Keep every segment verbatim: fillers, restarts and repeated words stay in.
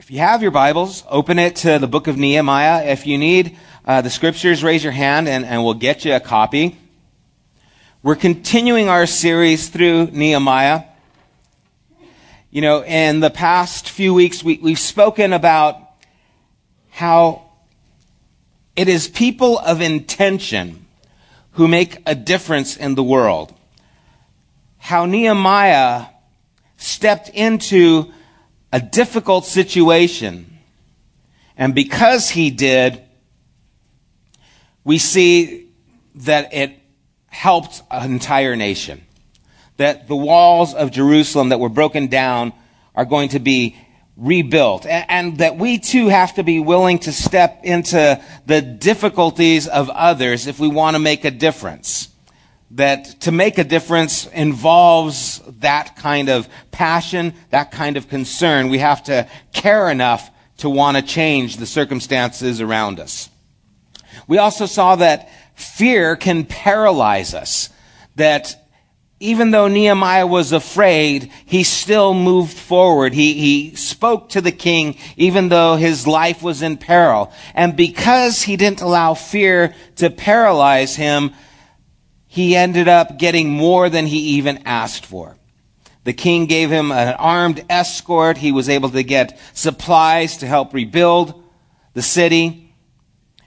If you have your Bibles, open it to the book of Nehemiah. If you need uh, the scriptures, raise your hand and, and we'll get you a copy. We're continuing our series through Nehemiah. You know, in the past few weeks, we, we've spoken about how it is people of intention who make a difference in the world. How Nehemiah stepped into a difficult situation. And because he did, we see that it helped an entire nation. That the walls of Jerusalem that were broken down are going to be rebuilt. And that we too have to be willing to step into the difficulties of others if we want to make a difference. That to make a difference involves that kind of passion, that kind of concern. We have to care enough to want to change the circumstances around us. We also saw that fear can paralyze us. That even though Nehemiah was afraid, he still moved forward. He, he spoke to the king, even though his life was in peril. And because he didn't allow fear to paralyze him, he ended up getting more than he even asked for. The king gave him an armed escort. He was able to get supplies to help rebuild the city.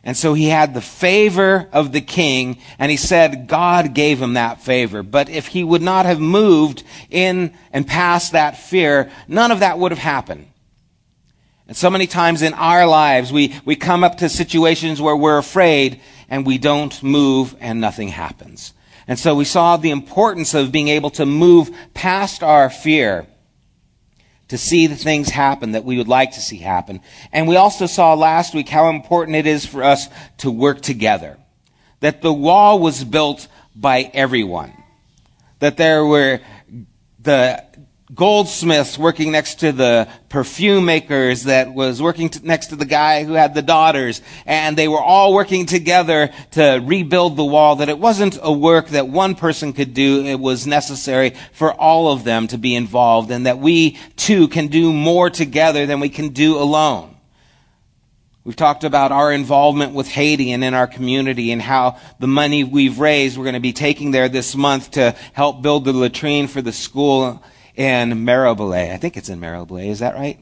And so he had the favor of the king, and he said God gave him that favor. But if he would not have moved in and past that fear, none of that would have happened. And so many times in our lives, we, we come up to situations where we're afraid, and we don't move, and nothing happens. And so we saw the importance of being able to move past our fear to see the things happen that we would like to see happen. And we also saw last week how important it is for us to work together. That the wall was built by everyone. That there were the goldsmiths working next to the perfume makers, that was working t- next to the guy who had the daughters, and they were all working together to rebuild the wall, that it wasn't a work that one person could do. It was necessary for all of them to be involved, and that we too can do more together than we can do alone. We've talked about our involvement with Haiti and in our community, and how the money we've raised we're going to be taking there this month to help build the latrine for the school in Meribale. I think it's in Meribale, is that right?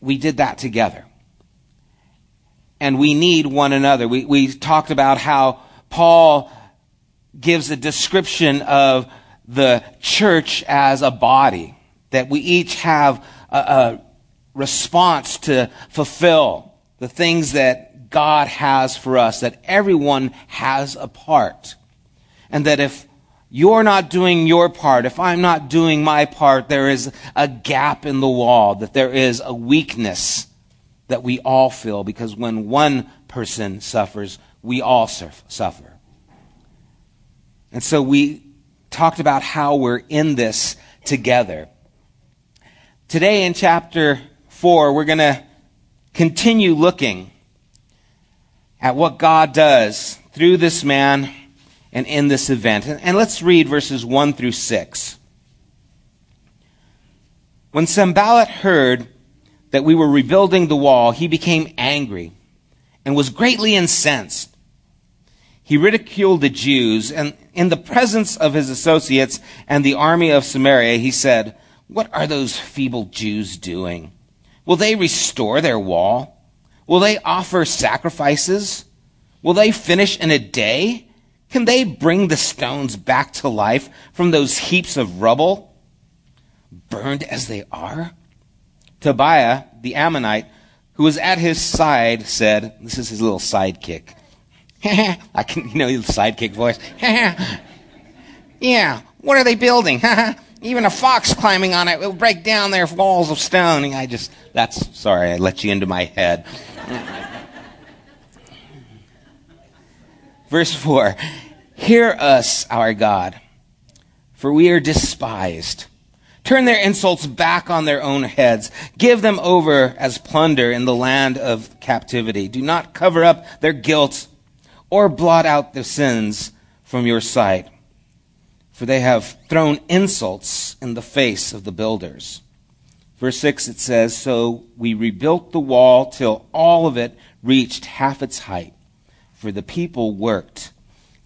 We did that together. And we need one another. We we talked about how Paul gives a description of the church as a body, that we each have a, a response to fulfill the things that God has for us, that everyone has a part. And that if you're not doing your part, if I'm not doing my part, there is a gap in the wall, that there is a weakness that we all feel, because when one person suffers, we all suffer. And so we talked about how we're in this together. Today in chapter four, we're going to continue looking at what God does through this man and in this event. And let's read verses one through six. When Sanballat heard that we were rebuilding the wall, he became angry and was greatly incensed. He ridiculed the Jews, and in the presence of his associates and the army of Samaria, he said, "What are those feeble Jews doing? Will they restore their wall? Will they offer sacrifices? Will they finish in a day? Can they bring the stones back to life from those heaps of rubble, burned as they are?" Tobiah, the Ammonite, who was at his side, said, this is his little sidekick. I can, you know, his sidekick voice. Yeah, what are they building? Even a fox climbing on it will break down their walls of stone. I just, that's, sorry, I let you into my head. Verse four, "Hear us, our God, for we are despised. Turn their insults back on their own heads. Give them over as plunder in the land of captivity. Do not cover up their guilt or blot out their sins from your sight. For they have thrown insults in the face of the builders. Verse six, it says, so we rebuilt the wall till all of it reached half its height, for the people worked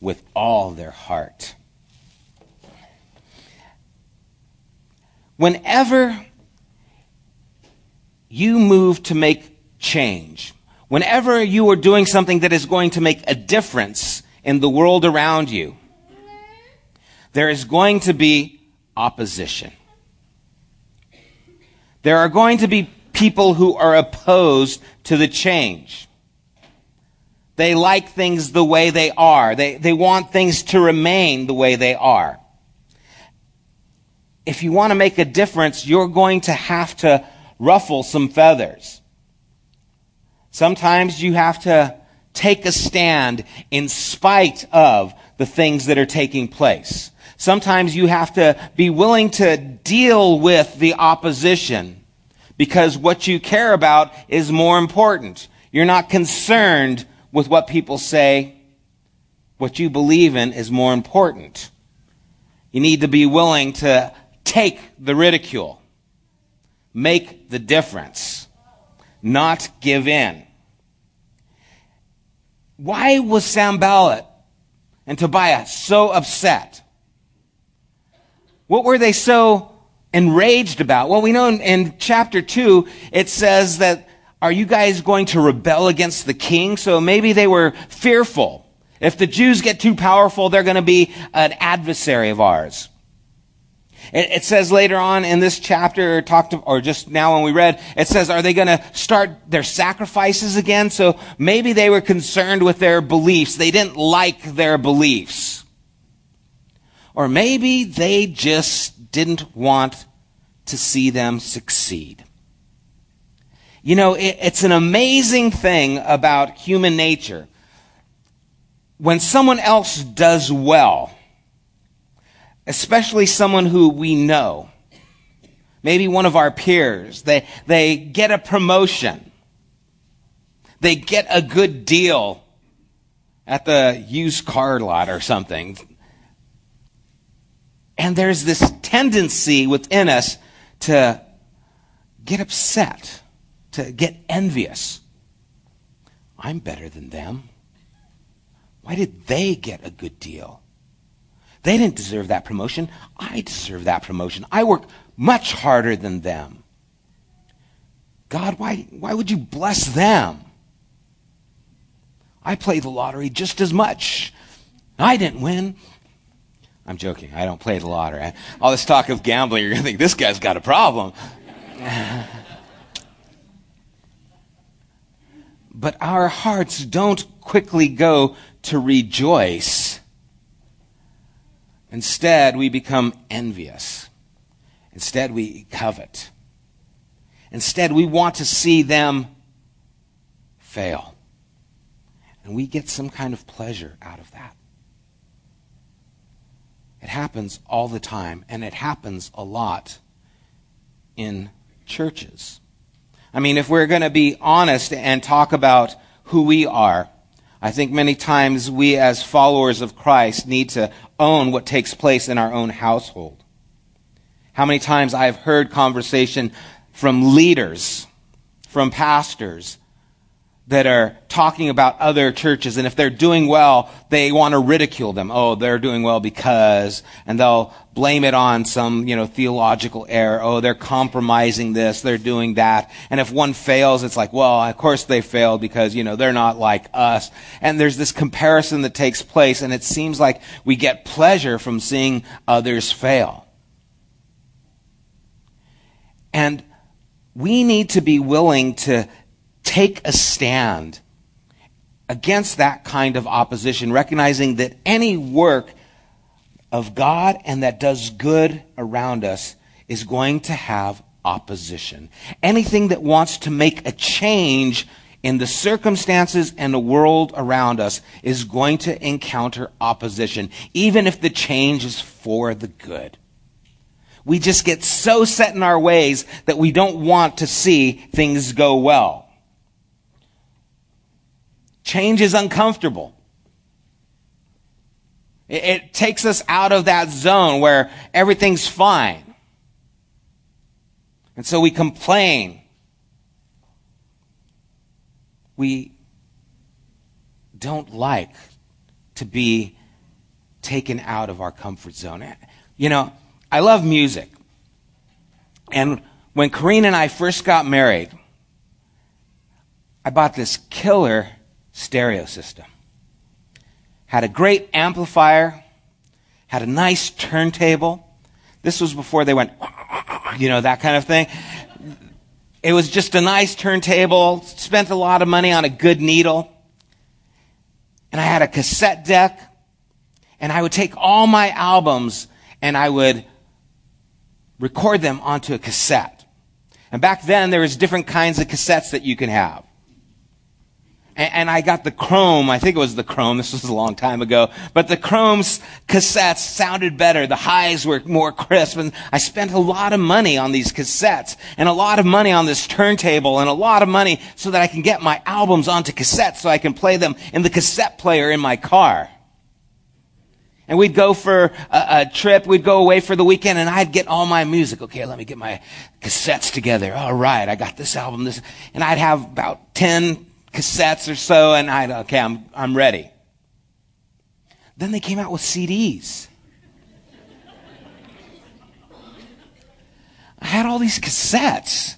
with all their heart. Whenever you move to make change, whenever you are doing something that is going to make a difference in the world around you, there is going to be opposition. There are going to be people who are opposed to the change. They like things the way they are. They, they want things to remain the way they are. If you want to make a difference, you're going to have to ruffle some feathers. Sometimes you have to take a stand in spite of the things that are taking place. Sometimes you have to be willing to deal with the opposition because what you care about is more important. You're not concerned with what people say. What you believe in is more important. You need to be willing to take the ridicule. Make the difference. Not give in. Why was Sanballat and Tobiah so upset? What were they so enraged about? Well, we know in, in chapter two, it says that, are you guys going to rebel against the king? So maybe they were fearful. If the Jews get too powerful, they're going to be an adversary of ours. It says later on in this chapter, or, talked to, or just now when we read, it says, are they going to start their sacrifices again? So maybe they were concerned with their beliefs. They didn't like their beliefs. Or maybe they just didn't want to see them succeed. You know, it, it's an amazing thing about human nature. When someone else does well, especially someone who we know, maybe one of our peers, they they get a promotion. They get a good deal at the used car lot or something. And there's this tendency within us to get upset, to get envious. I'm better than them. Why did they get a good deal? They didn't deserve that promotion. I deserve that promotion. I work much harder than them. God, why, why would you bless them? I play the lottery just as much. I didn't win. I'm joking. I don't play the lottery. All this talk of gambling, you're going to think, this guy's got a problem. But our hearts don't quickly go to rejoice. Instead, we become envious. Instead, we covet. Instead, we want to see them fail. And we get some kind of pleasure out of that. It happens all the time, and it happens a lot in churches. I mean, if we're going to be honest and talk about who we are, I think many times we as followers of Christ need to own what takes place in our own household. How many times I've heard conversation from leaders, from pastors that are talking about other churches, and if they're doing well, they want to ridicule them. Oh, they're doing well because, and they'll blame it on some, you know, theological error. Oh, they're compromising this, they're doing that. And if one fails, it's like, well, of course they failed because, you know, they're not like us. And there's this comparison that takes place, and it seems like we get pleasure from seeing others fail. And we need to be willing to take a stand against that kind of opposition, recognizing that any work of God and that does good around us is going to have opposition. Anything that wants to make a change in the circumstances and the world around us is going to encounter opposition, even if the change is for the good. We just get so set in our ways that we don't want to see things go well. Change is uncomfortable. It takes us out of that zone where everything's fine. And so we complain. We don't like to be taken out of our comfort zone. You know, I love music. And when Corrine and I first got married, I bought this killer stereo system. Had a great amplifier, had a nice turntable. This was before they went, you know, that kind of thing. It was just a nice turntable, spent a lot of money on a good needle. And I had a cassette deck. And I would take all my albums and I would record them onto a cassette. And back then there was different kinds of cassettes that you could have. And, and I got the chrome, I think it was the chrome, this was a long time ago, but the chrome cassettes sounded better, the highs were more crisp, and I spent a lot of money on these cassettes, and a lot of money on this turntable, and a lot of money so that I can get my albums onto cassettes so I can play them in the cassette player in my car. And we'd go for a, a trip, we'd go away for the weekend, and I'd get all my music. Okay, let me get my cassettes together. All right, I got this album, this, and I'd have about ten cassettes or so, and I'd, okay, I'm, I'm ready. Then they came out with C Ds. I had all these cassettes.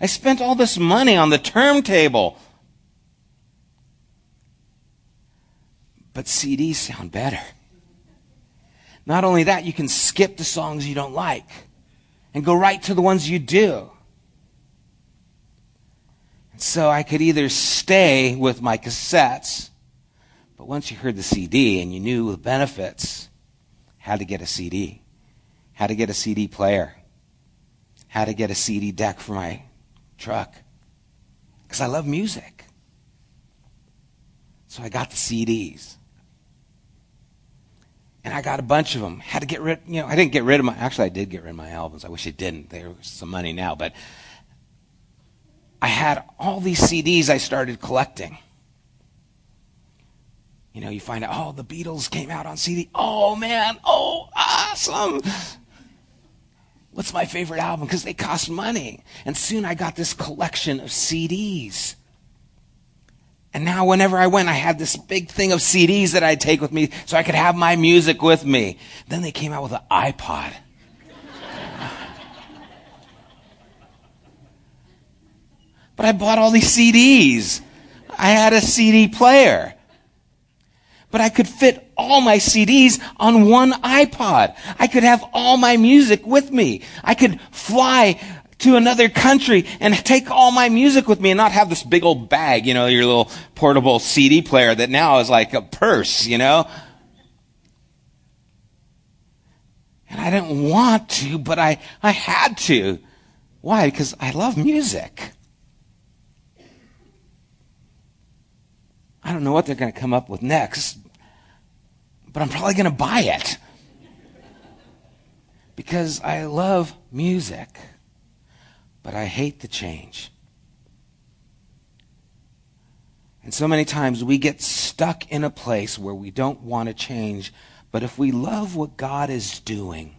I spent all this money on the turntable. But C Ds sound better. Not only that, you can skip the songs you don't like and go right to the ones you do. And so I could either stay with my cassettes, but once you heard the C D and you knew the benefits, how to get a C D, how to get a C D player, how to get a C D deck for my truck, because I love music. So I got the C Ds. And I got a bunch of them. Had to get rid, you know, I didn't get rid of my, actually I did get rid of my albums. I wish I didn't. There was some money now, but I had all these C Ds I started collecting. You know, you find out, oh, the Beatles came out on C D. Oh, man. Oh, awesome. What's my favorite album? Because they cost money. And soon I got this collection of C Ds. And now whenever I went, I had this big thing of C Ds that I'd take with me so I could have my music with me. Then they came out with an iPod. But I bought all these C Ds. I had a C D player. But I could fit all my C Ds on one iPod. I could have all my music with me. I could fly to another country and take all my music with me and not have this big old bag, you know, your little portable C D player that now is like a purse, you know. And I didn't want to, but I, I had to. Why? Because I love music. I don't know what they're going to come up with next, but I'm probably going to buy it. Because I love music. But I hate the change. And so many times we get stuck in a place where we don't want to change, but if we love what God is doing,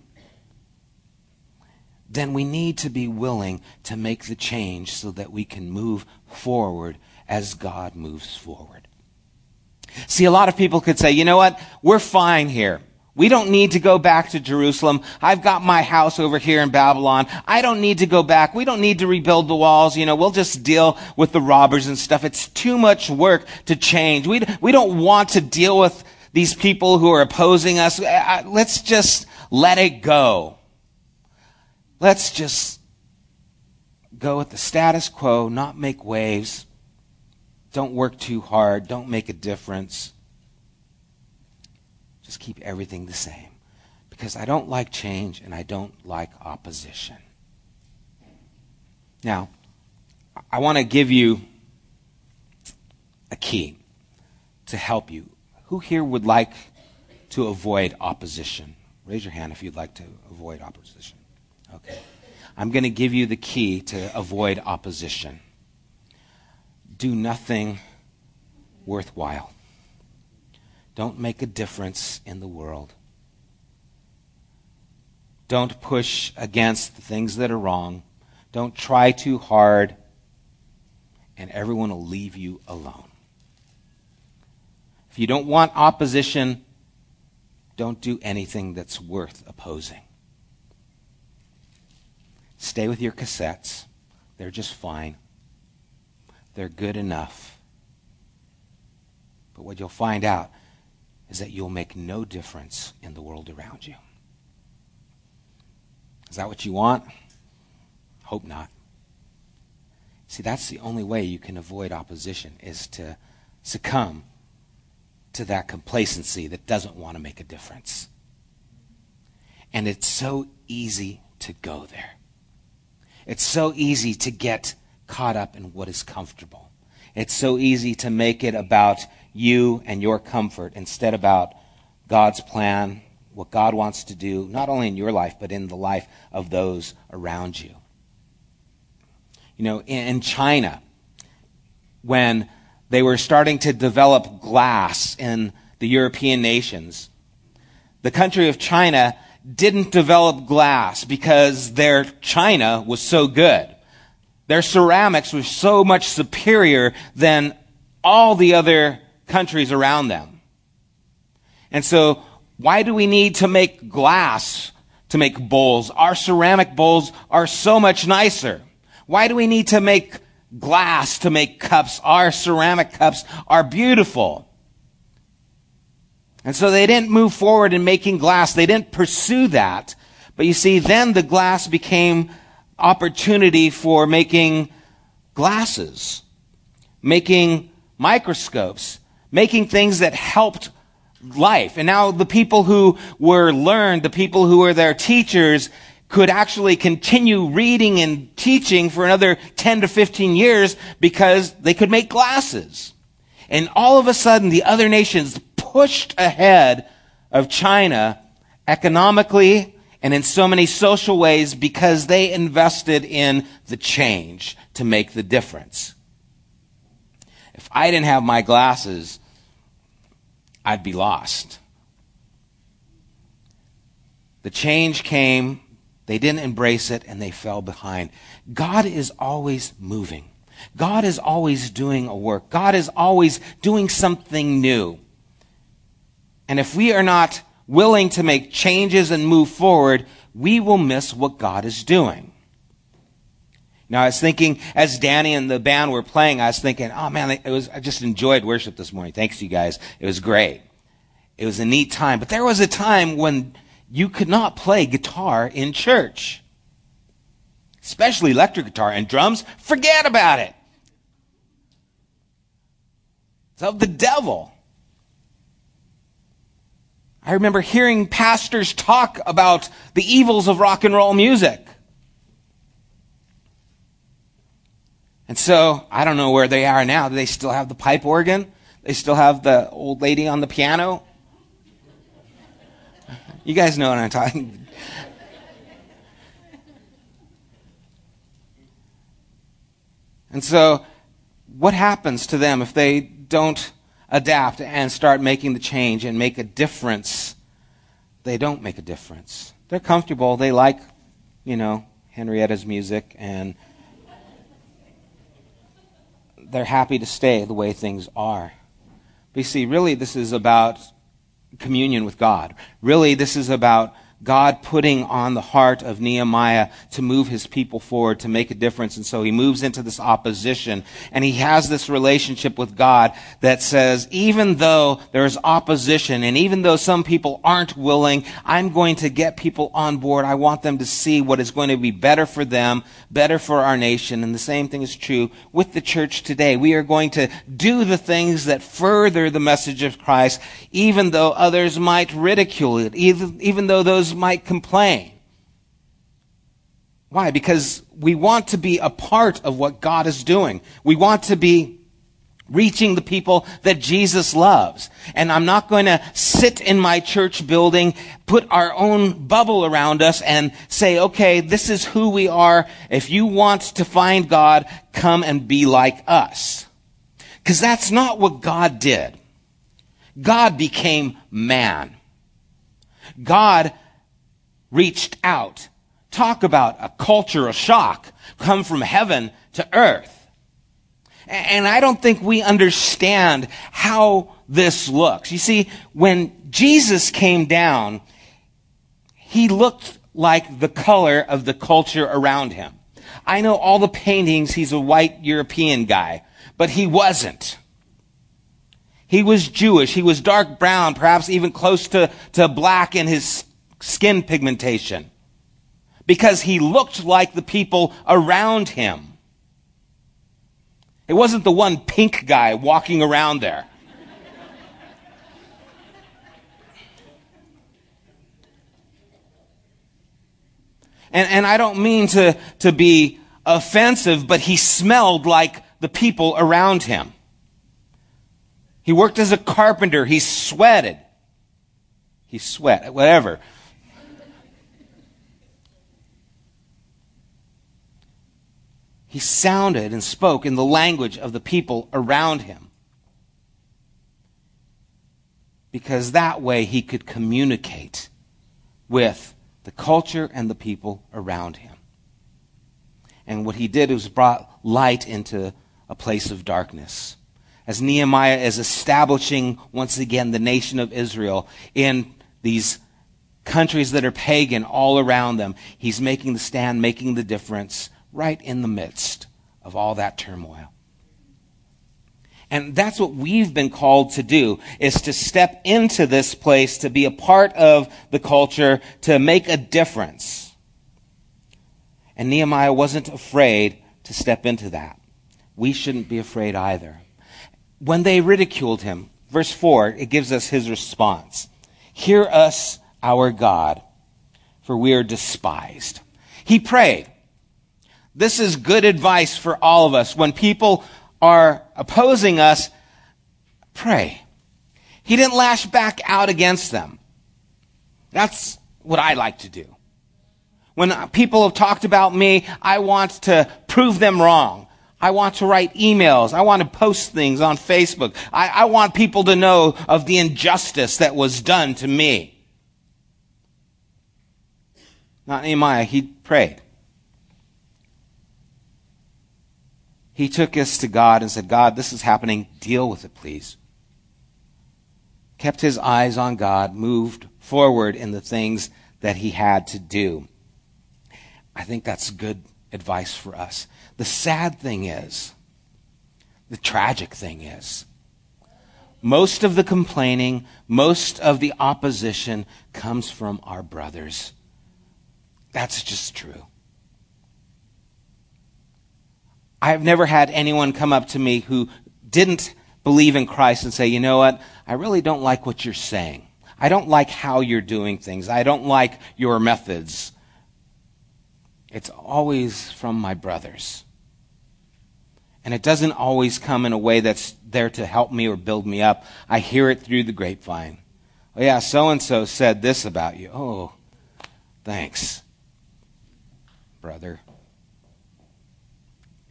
then we need to be willing to make the change so that we can move forward as God moves forward. See, a lot of people could say, you know what, we're fine here. We don't need to go back to Jerusalem. I've got my house over here in Babylon. I don't need to go back. We don't need to rebuild the walls. You know, we'll just deal with the robbers and stuff. It's too much work to change. We, we don't want to deal with these people who are opposing us. Let's just let it go. Let's just go with the status quo, not make waves. Don't work too hard. Don't make a difference. Just keep everything the same, because I don't like change and I don't like opposition. Now, I want to give you a key to help you. Who here would like to avoid opposition? Raise your hand if you'd like to avoid opposition. Okay. I'm going to give you the key to avoid opposition. Do nothing worthwhile. Don't make a difference in the world. Don't push against the things that are wrong. Don't try too hard, and everyone will leave you alone. If you don't want opposition, don't do anything that's worth opposing. Stay with your cassettes. They're just fine. They're good enough. But what you'll find out is that you'll make no difference in the world around you. Is that what you want? Hope not. See, that's the only way you can avoid opposition, is to succumb to that complacency that doesn't want to make a difference. And it's so easy to go there. It's so easy to get caught up in what is comfortable. It's so easy to make it about you and your comfort instead about God's plan, what God wants to do, not only in your life, but in the life of those around you. You know, in China, when they were starting to develop glass in the European nations, the country of China didn't develop glass because their china was so good. Their ceramics were so much superior than all the other countries around them. And so, why do we need to make glass to make bowls? Our ceramic bowls are so much nicer. Why do we need to make glass to make cups? Our ceramic cups are beautiful. And so they didn't move forward in making glass. They didn't pursue that. But you see, then the glass became opportunity for making glasses, making microscopes, making things that helped life. And now the people who were learned, the people who were their teachers, could actually continue reading and teaching for another ten to fifteen years because they could make glasses. And all of a sudden, the other nations pushed ahead of China economically and in so many social ways because they invested in the change to make the difference. If I didn't have my glasses, I'd be lost. The change came, they didn't embrace it, and they fell behind. God is always moving. God is always doing a work. God is always doing something new. And if we are not willing to make changes and move forward, we will miss what God is doing. Now, I was thinking, as Danny and the band were playing, I was thinking, oh, man, it was, I just enjoyed worship this morning. Thanks, you guys. It was great. It was a neat time. But there was a time when you could not play guitar in church, especially electric guitar and drums. Forget about it. It's of the devil. I remember hearing pastors talk about the evils of rock and roll music. And so, I don't know where they are now. Do they still have the pipe organ? They still have the old lady on the piano? You guys know what I'm talking about. And so, what happens to them if they don't adapt and start making the change and make a difference? They don't make a difference. They're comfortable. They like, you know, Henrietta's music, and they're happy to stay the way things are. But you see, really this is about communion with God. Really this is about God putting on the heart of Nehemiah to move his people forward, to make a difference. And so he moves into this opposition, and he has this relationship with God that says, even though there's opposition, and even though some people aren't willing, I'm going to get people on board. I want them to see what is going to be better for them, better for our nation. And the same thing is true with the church today. We are going to do the things that further the message of Christ, even though others might ridicule it, even, even though those might complain. Why? Because we want to be a part of what God is doing. We want to be reaching the people that Jesus loves. And I'm not going to sit in my church building, put our own bubble around us, and say, okay, this is who we are. If you want to find God, come and be like us. Because that's not what God did. God became man. God reached out. Talk about a culture of shock. come from heaven to earth. And I don't think we understand how this looks. You see, when Jesus came down, he looked like the color of the culture around him. I know all the paintings, he's a white European guy, but he wasn't. He was Jewish. He was dark brown, perhaps even close to, to black in his skin pigmentation, because he looked like the people around him. It wasn't the one pink guy walking around there. and and I don't mean to, to be offensive, but he smelled like the people around him. He worked as a carpenter. He sweated. He sweat, whatever. He sounded and spoke in the language of the people around him, because that way he could communicate with the culture and the people around him. And what he did was brought light into a place of darkness. As Nehemiah is establishing once again the nation of Israel in these countries that are pagan all around them, he's making the stand, making the difference, right in the midst of all that turmoil. And that's what we've been called to do, is to step into this place, to be a part of the culture, to make a difference. And Nehemiah wasn't afraid to step into that. We shouldn't be afraid either. When they ridiculed him, verse four, it gives us his response. Hear us, our God, for we are despised. He prayed. This is good advice for all of us. When people are opposing us, pray. He didn't lash back out against them. That's what I like to do. When people have talked about me, I want to prove them wrong. I want to write emails. I want to post things on Facebook. I, I want people to know of the injustice that was done to me. Not Nehemiah. He prayed. He took us to God and said, God, this is happening. Deal with it, please. Kept his eyes on God, moved forward in the things that he had to do. I think that's good advice for us. The sad thing is, the tragic thing is, most of the complaining, most of the opposition comes from our brothers. That's just true. I've never had anyone come up to me who didn't believe in Christ and say, you know what, I really don't like what you're saying. I don't like how you're doing things. I don't like your methods. It's always from my brothers. And it doesn't always come in a way that's there to help me or build me up. I hear it through the grapevine. Oh yeah, so-and-so said this about you. Oh, thanks, brother.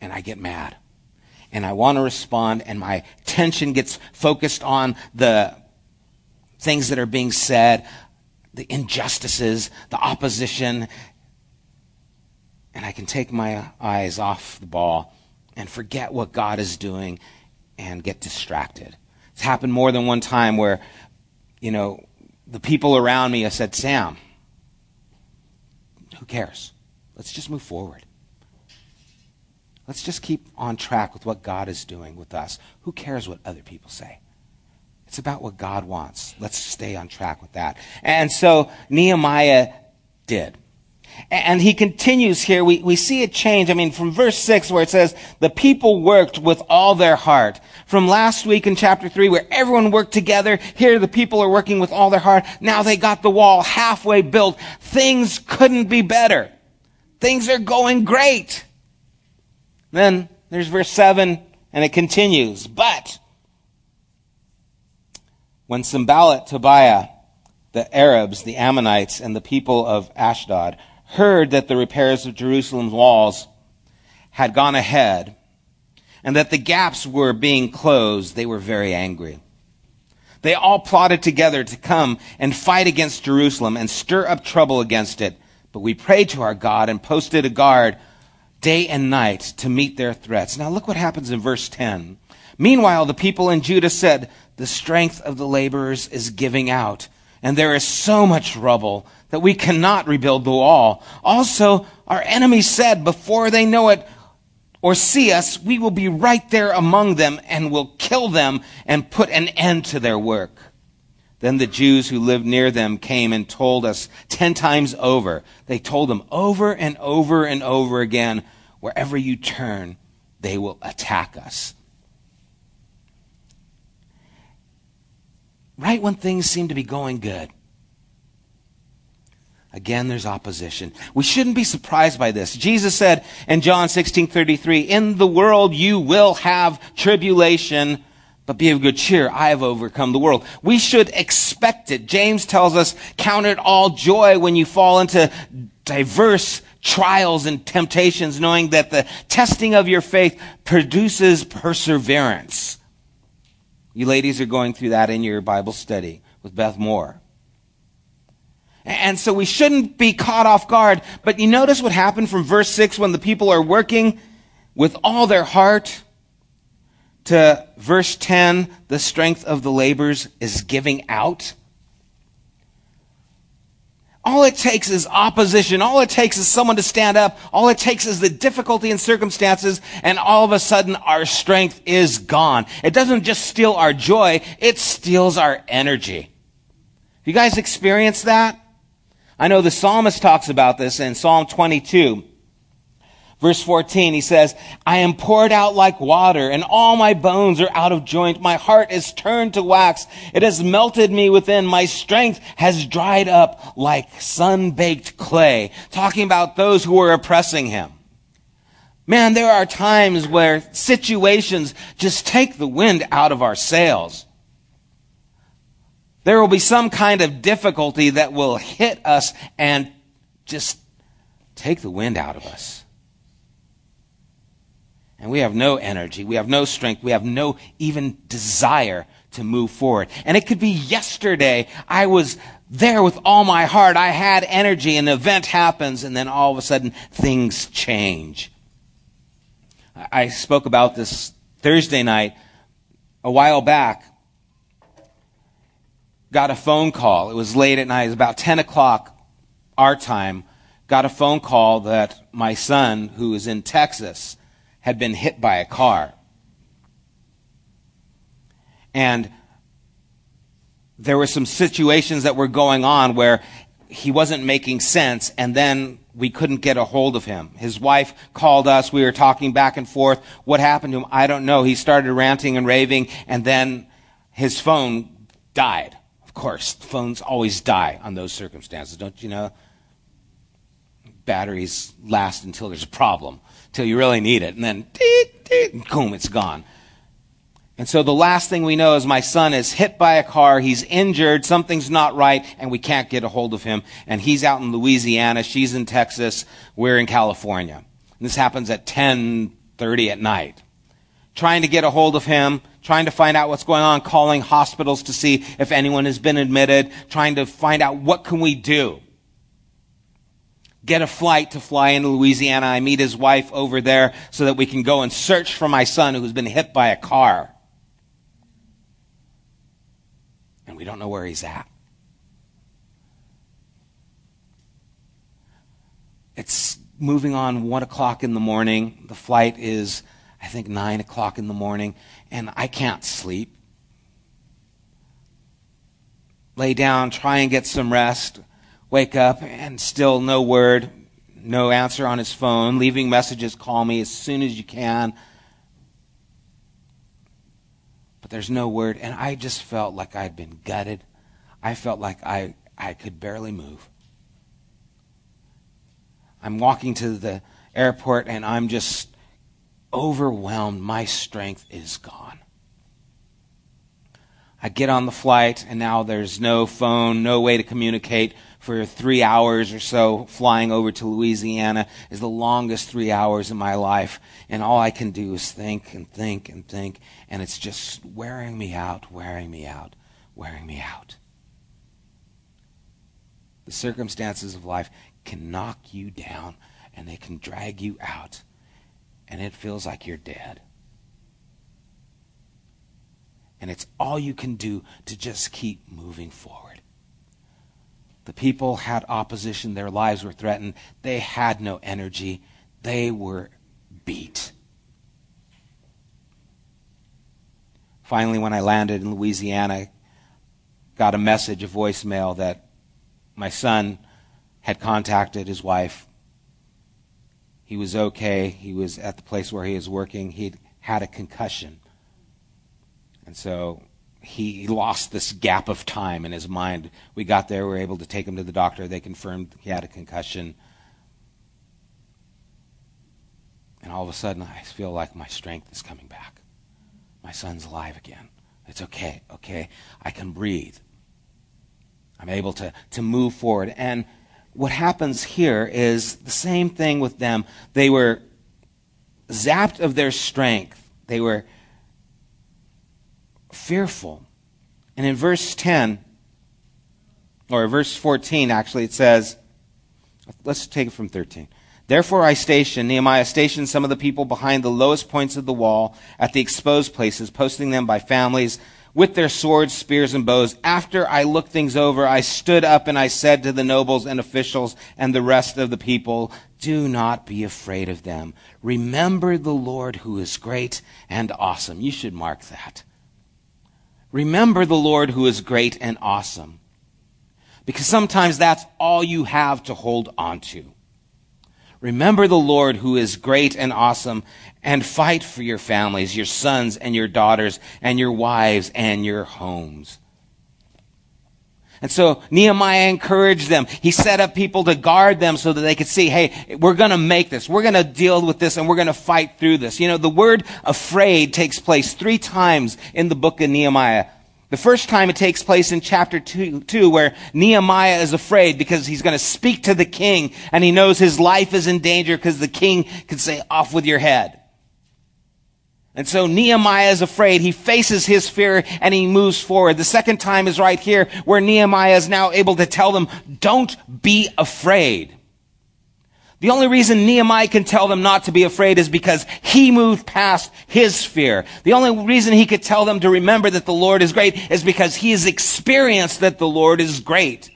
And I get mad. And I want to respond, and my attention gets focused on the things that are being said, the injustices, the opposition. And I can take my eyes off the ball and forget what God is doing and get distracted. It's happened more than one time where, you know, the people around me have said, Sam, who cares? Let's just move forward. Let's just keep on track with what God is doing with us. Who cares what other people say? It's about what God wants. Let's stay on track with that. And so Nehemiah did. And he continues here. We, we see a change. I mean, from verse six where it says, the people worked with all their heart. From last week in chapter three where everyone worked together, here the people are working with all their heart. Now they got the wall halfway built. Things couldn't be better. Things are going great. Then there's verse seven, and it continues. But when Sanballat, Tobiah, the Arabs, the Ammonites, and the people of Ashdod heard that the repairs of Jerusalem's walls had gone ahead and that the gaps were being closed, they were very angry. They all plotted together to come and fight against Jerusalem and stir up trouble against it. But we prayed to our God and posted a guard day and night to meet their threats. Now look what happens in verse ten. Meanwhile, the people in Judah said, the strength of the laborers is giving out, and there is so much rubble that we cannot rebuild the wall. Also, our enemies said, before they know it or see us, we will be right there among them and will kill them and put an end to their work. Then the Jews who lived near them came and told us ten times over. They told them over and over and over again, wherever you turn, they will attack us. Right when things seem to be going good, again, there's opposition. We shouldn't be surprised by this. Jesus said in John sixteen thirty-three, in the world you will have tribulation, but be of good cheer, I have overcome the world. We should expect it. James tells us, count it all joy when you fall into diverse trials and temptations, knowing that the testing of your faith produces perseverance. You ladies are going through that in your Bible study with Beth Moore. And so we shouldn't be caught off guard. But you notice what happened from verse six when the people are working with all their heart to verse ten, the strength of the labors is giving out. All it takes is opposition. All it takes is someone to stand up. All it takes is the difficulty and circumstances, and all of a sudden our strength is gone. It doesn't just steal our joy, it steals our energy. You guys experience that? I know the psalmist talks about this in Psalm twenty-two, verse fourteen. He says, I am poured out like water, and all my bones are out of joint. My heart is turned to wax. It has melted me within. My strength has dried up like sun-baked clay. Talking about those who were oppressing him. Man, there are times where situations just take the wind out of our sails. There will be some kind of difficulty that will hit us and just take the wind out of us. And we have no energy, we have no strength, we have no even desire to move forward. And it could be yesterday, I was there with all my heart, I had energy, an event happens, and then all of a sudden things change. I spoke about this Thursday night a while back. Got a phone call. It was late at night. It was about ten o'clock our time. Got a phone call that my son, who is in Texas, had been hit by a car. And there were some situations that were going on where he wasn't making sense, and then we couldn't get a hold of him. His wife called us. We were talking back and forth. What happened to him? I don't know. He started ranting and raving, and then his phone died. Of course, phones always die on those circumstances, don't you know? Batteries last until there's a problem, until you really need it, and then deet, deet, boom, it's gone. And so the last thing we know is my son is hit by a car, he's injured, something's not right, and we can't get a hold of him. And he's out in Louisiana, she's in Texas, we're in California. And this happens at ten thirty at night. Trying to get a hold of him, trying to find out what's going on, calling hospitals to see if anyone has been admitted, trying to find out what can we do. Get a flight to fly into Louisiana. I meet his wife over there so that we can go and search for my son who's been hit by a car. And we don't know where he's at. It's moving on one o'clock in the morning. The flight is, I think, nine o'clock in the morning, and I can't sleep. Lay down, try and get some rest, wake up, and still no word, no answer on his phone, leaving messages, call me as soon as you can. But there's no word, and I just felt like I'd been gutted. I felt like I, I could barely move. I'm walking to the airport, and I'm just overwhelmed. My strength is gone. I get on the flight, and now there's no phone, no way to communicate for three hours or so. Flying over to Louisiana is the longest three hours in my life, and all I can do is think and think and think, and it's just wearing me out, wearing me out, wearing me out. The circumstances of life can knock you down, and they can drag you out. and it feels like you're dead. And it's all you can do to just keep moving forward. The people had opposition. Their lives were threatened. They had no energy. They were beat. Finally, when I landed in Louisiana, I got a message, a voicemail, that my son had contacted his wife. He was okay. He was at the place where he was working. He'd had a concussion. And so he lost this gap of time in his mind. We got there. We were able to take him to the doctor. They confirmed he had a concussion. And all of a sudden, I feel like my strength is coming back. My son's alive again. It's okay, okay. I can breathe. I'm able to, to move forward. And what happens here is the same thing with them. They were zapped of their strength. They were fearful. And in verse ten, or verse fourteen actually, it says, let's take it from thirteen. Therefore I stationed, Nehemiah stationed some of the people behind the lowest points of the wall at the exposed places, posting them by families with their swords, spears, and bows. After I looked things over, I stood up and I said to the nobles and officials and the rest of the people, do not be afraid of them. Remember the Lord who is great and awesome. You should mark that. Remember the Lord who is great and awesome. Because sometimes that's all you have to hold on to. Remember the Lord who is great and awesome, and fight for your families, your sons and your daughters and your wives and your homes. And so Nehemiah encouraged them. He set up people to guard them so that they could see, hey, we're going to make this. We're going to deal with this, and we're going to fight through this. You know, the word afraid takes place three times in the book of Nehemiah. The first time it takes place in chapter two, two, where Nehemiah is afraid because he's going to speak to the king, and he knows his life is in danger because the king could say, off with your head. And so Nehemiah is afraid. He faces his fear and he moves forward. The second time is right here where Nehemiah is now able to tell them, don't be afraid. The only reason Nehemiah can tell them not to be afraid is because he moved past his fear. The only reason he could tell them to remember that the Lord is great is because he has experienced that the Lord is great.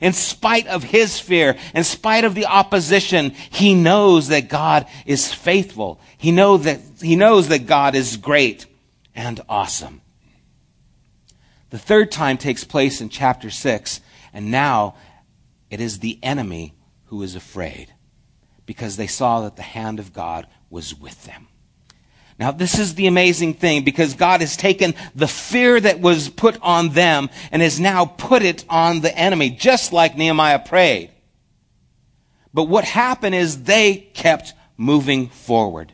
In spite of his fear, in spite of the opposition, he knows that God is faithful. He know that, he knows that God is great and awesome. The third time takes place in chapter six, and now it is the enemy who is afraid, because they saw that the hand of God was with them. Now, this is the amazing thing, because God has taken the fear that was put on them and has now put it on the enemy, just like Nehemiah prayed. But what happened is they kept moving forward.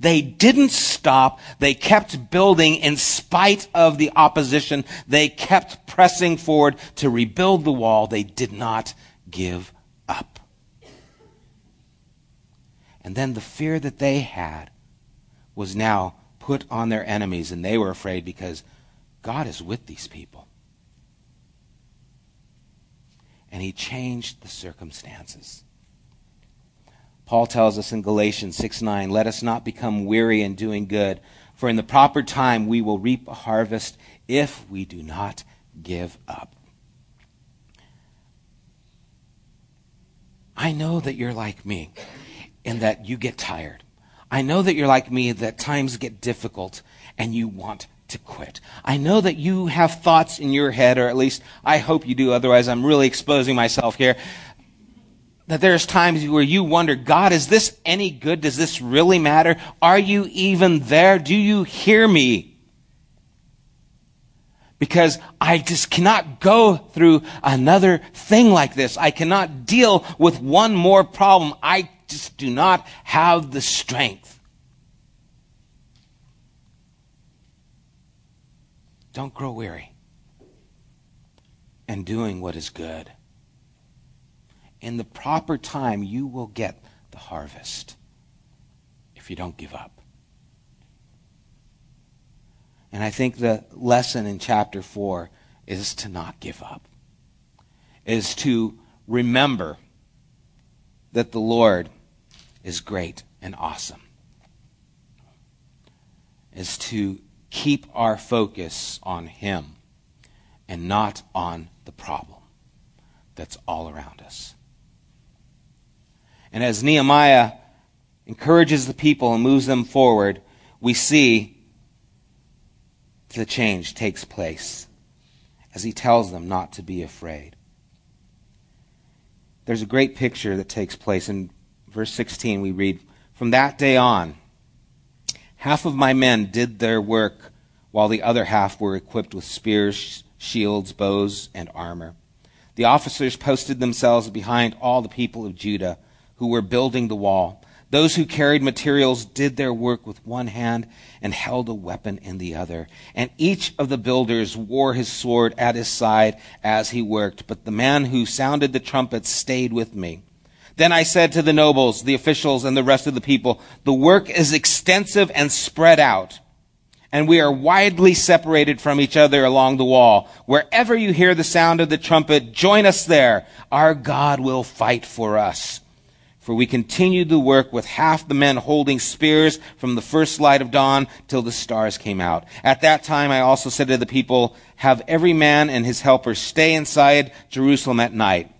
They didn't stop. They kept building in spite of the opposition. They kept pressing forward to rebuild the wall. They did not give up. And then the fear that they had was now put on their enemies, and they were afraid because God is with these people. And he changed the circumstances. Paul tells us in Galatians six nine, let us not become weary in doing good, for in the proper time we will reap a harvest if we do not give up. I know that you're like me, and that you get tired. I know that you're like me, that times get difficult and you want to quit. I know that you have thoughts in your head, or at least I hope you do, otherwise I'm really exposing myself here, that there's times where you wonder, God, is this any good? Does this really matter? Are you even there? Do you hear me? Because I just cannot go through another thing like this. I cannot deal with one more problem. I just do not have the strength. Don't grow weary in doing what is good. In the proper time, you will get the harvest if you don't give up. And I think the lesson in chapter four is to not give up, is to remember that the Lord is great and awesome. is to keep our focus on Him and not on the problem that's all around us. And as Nehemiah encourages the people and moves them forward, we see the change takes place as he tells them not to be afraid. There's a great picture that takes place. In verse sixteen we read, "From that day on, half of my men did their work while the other half were equipped with spears, shields, bows, and armor. The officers posted themselves behind all the people of Judah who were building the wall. Those who carried materials did their work with one hand and held a weapon in the other. And each of the builders wore his sword at his side as he worked. But the man who sounded the trumpet stayed with me. Then I said to the nobles, the officials, and the rest of the people, 'The work is extensive and spread out, and we are widely separated from each other along the wall. Wherever you hear the sound of the trumpet, join us there. Our God will fight for us.' For we continued the work with half the men holding spears from the first light of dawn till the stars came out. At that time I also said to the people, 'Have every man and his helper stay inside Jerusalem at night,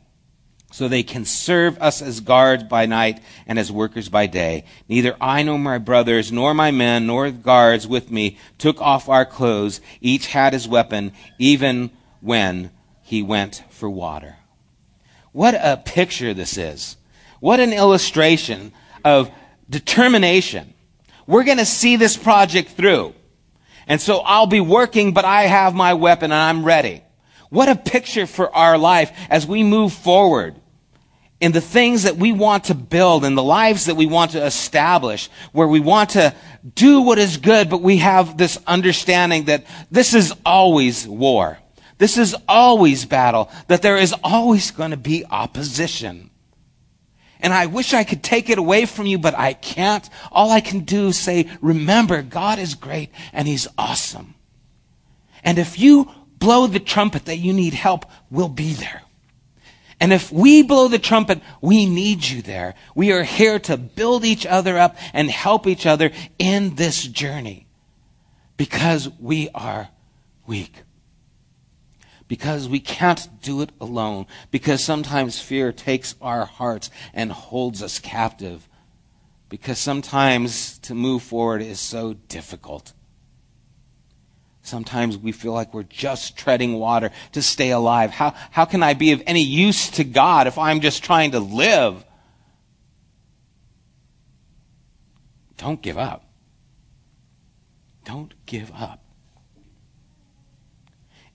so they can serve us as guards by night and as workers by day.' Neither I nor my brothers, nor my men, nor the guards with me took off our clothes. Each had his weapon, even when he went for water." What a picture this is. What an illustration of determination. We're going to see this project through. And so I'll be working, but I have my weapon and I'm ready. What a picture for our life as we move forward in the things that we want to build and the lives that we want to establish, where we want to do what is good, but we have this understanding that this is always war. This is always battle, that there is always going to be opposition. And I wish I could take it away from you, but I can't. All I can do is say, remember, God is great and He's awesome. And if you blow the trumpet that you need help, we'll be there. And if we blow the trumpet, we need you there. We are here to build each other up and help each other in this journey because we are weak. Because we can't do it alone. Because sometimes fear takes our hearts and holds us captive. Because sometimes to move forward is so difficult. Sometimes we feel like we're just treading water to stay alive. How, how can I be of any use to God if I'm just trying to live? Don't give up. Don't give up.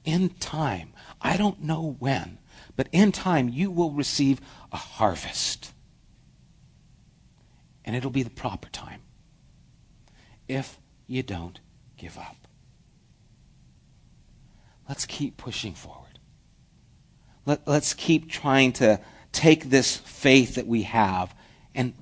In time, I don't know when, but in time you will receive a harvest. And it'll be the proper time if you don't give up. Let's keep pushing forward. Let, let's keep trying to take this faith that we have and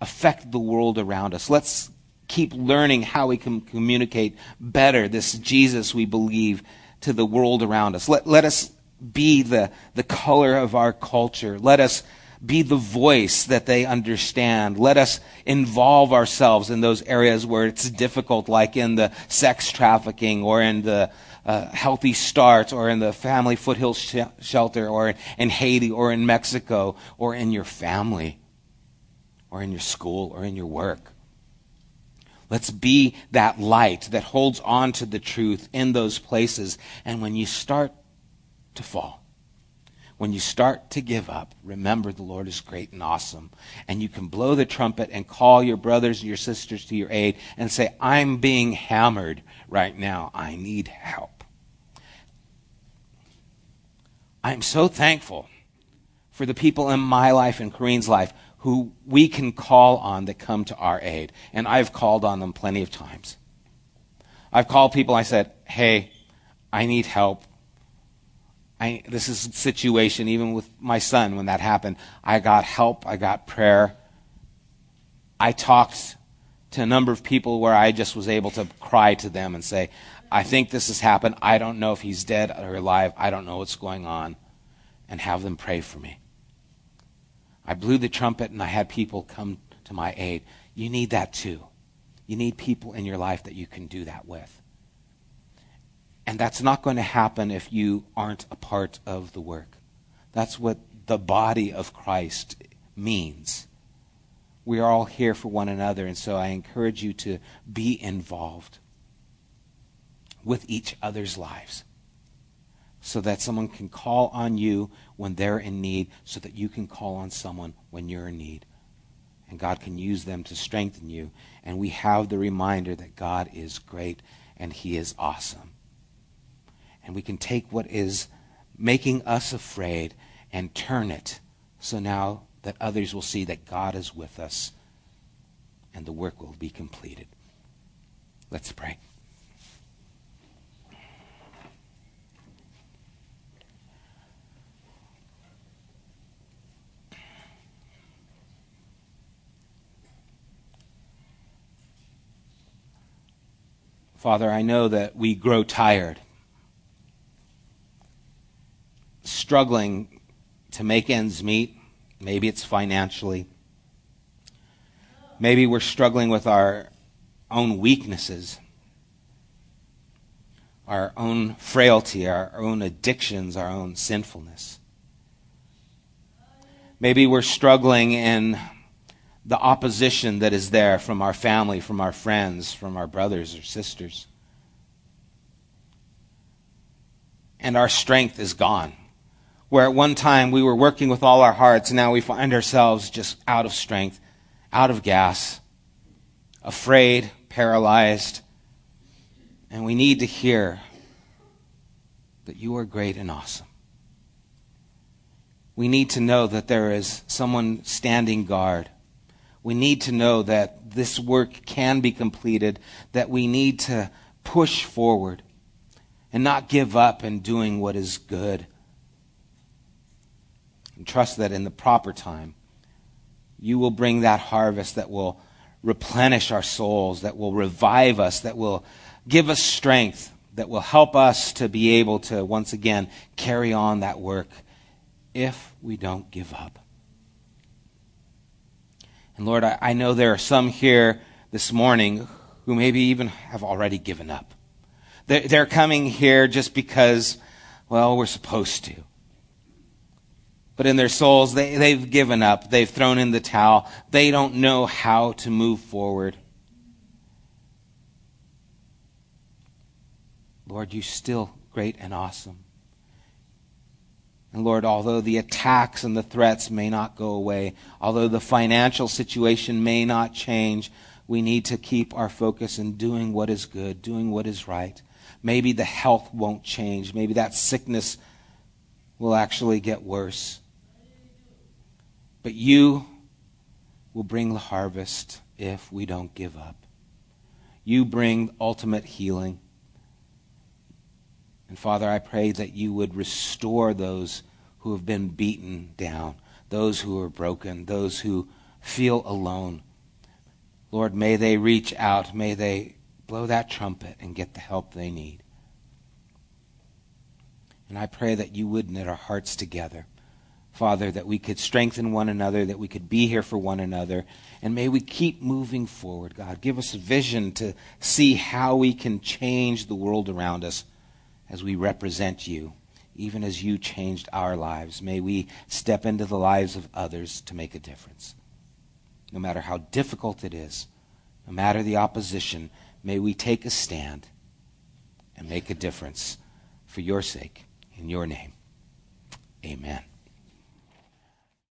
affect the world around us. Let's keep learning how we can communicate better this Jesus we believe to the world around us. Let, let us be the, the color of our culture. Let us be the voice that they understand. Let us involve ourselves in those areas where it's difficult, like in the sex trafficking or in the uh, Healthy Start or in the Family Foothill sh- Shelter or in Haiti or in Mexico or in your family or in your school or in your work. Let's be that light that holds on to the truth in those places. And when you start to fall, when you start to give up, remember the Lord is great and awesome. And you can blow the trumpet and call your brothers and your sisters to your aid and say, I'm being hammered right now. I need help. I'm so thankful for the people in my life and Corrine's life who we can call on that come to our aid. And I've called on them plenty of times. I've called people, I said, hey, I need help. I, this is a situation, even with my son when that happened. I got help, I got prayer. I talked to a number of people where I just was able to cry to them and say, I think this has happened. I don't know if he's dead or alive. I don't know what's going on. And have them pray for me. I blew the trumpet and I had people come to my aid. You need that too. You need people in your life that you can do that with. And that's not going to happen if you aren't a part of the work. That's what the body of Christ means. We are all here for one another, and so I encourage you to be involved with each other's lives so that someone can call on you when they're in need, so that you can call on someone when you're in need. And God can use them to strengthen you. And we have the reminder that God is great and he is awesome. And we can take what is making us afraid and turn it so now that others will see that God is with us and the work will be completed. Let's pray. Father, I know that we grow tired, struggling to make ends meet. Maybe it's financially. Maybe we're struggling with our own weaknesses, our own frailty, our own addictions, our own sinfulness. Maybe we're struggling in the opposition that is there from our family, from our friends, from our brothers or sisters. And our strength is gone. Where at one time we were working with all our hearts, now we find ourselves just out of strength, out of gas, afraid, paralyzed. And we need to hear that you are great and awesome. We need to know that there is someone standing guard. We need to know that this work can be completed, that we need to push forward and not give up in doing what is good. And trust that in the proper time, you will bring that harvest that will replenish our souls, that will revive us, that will give us strength, that will help us to be able to once again carry on that work if we don't give up. And Lord, I, I know there are some here this morning who maybe even have already given up. They're, they're coming here just because, well, we're supposed to. But in their souls, they, they've given up. They've thrown in the towel. They don't know how to move forward. Lord, you're still great and awesome. And Lord, although the attacks and the threats may not go away, although the financial situation may not change, we need to keep our focus in doing what is good, doing what is right. Maybe the health won't change. Maybe that sickness will actually get worse. But you will bring the harvest if we don't give up. You bring ultimate healing. And Father, I pray that you would restore those who have been beaten down, those who are broken, those who feel alone. Lord, may they reach out, may they blow that trumpet and get the help they need. And I pray that you would knit our hearts together, Father, that we could strengthen one another, that we could be here for one another, and may we keep moving forward, God. Give us a vision to see how we can change the world around us as we represent you, even as you changed our lives. May we step into the lives of others to make a difference. No matter how difficult it is, no matter the opposition, may we take a stand and make a difference for your sake, in your name. Amen.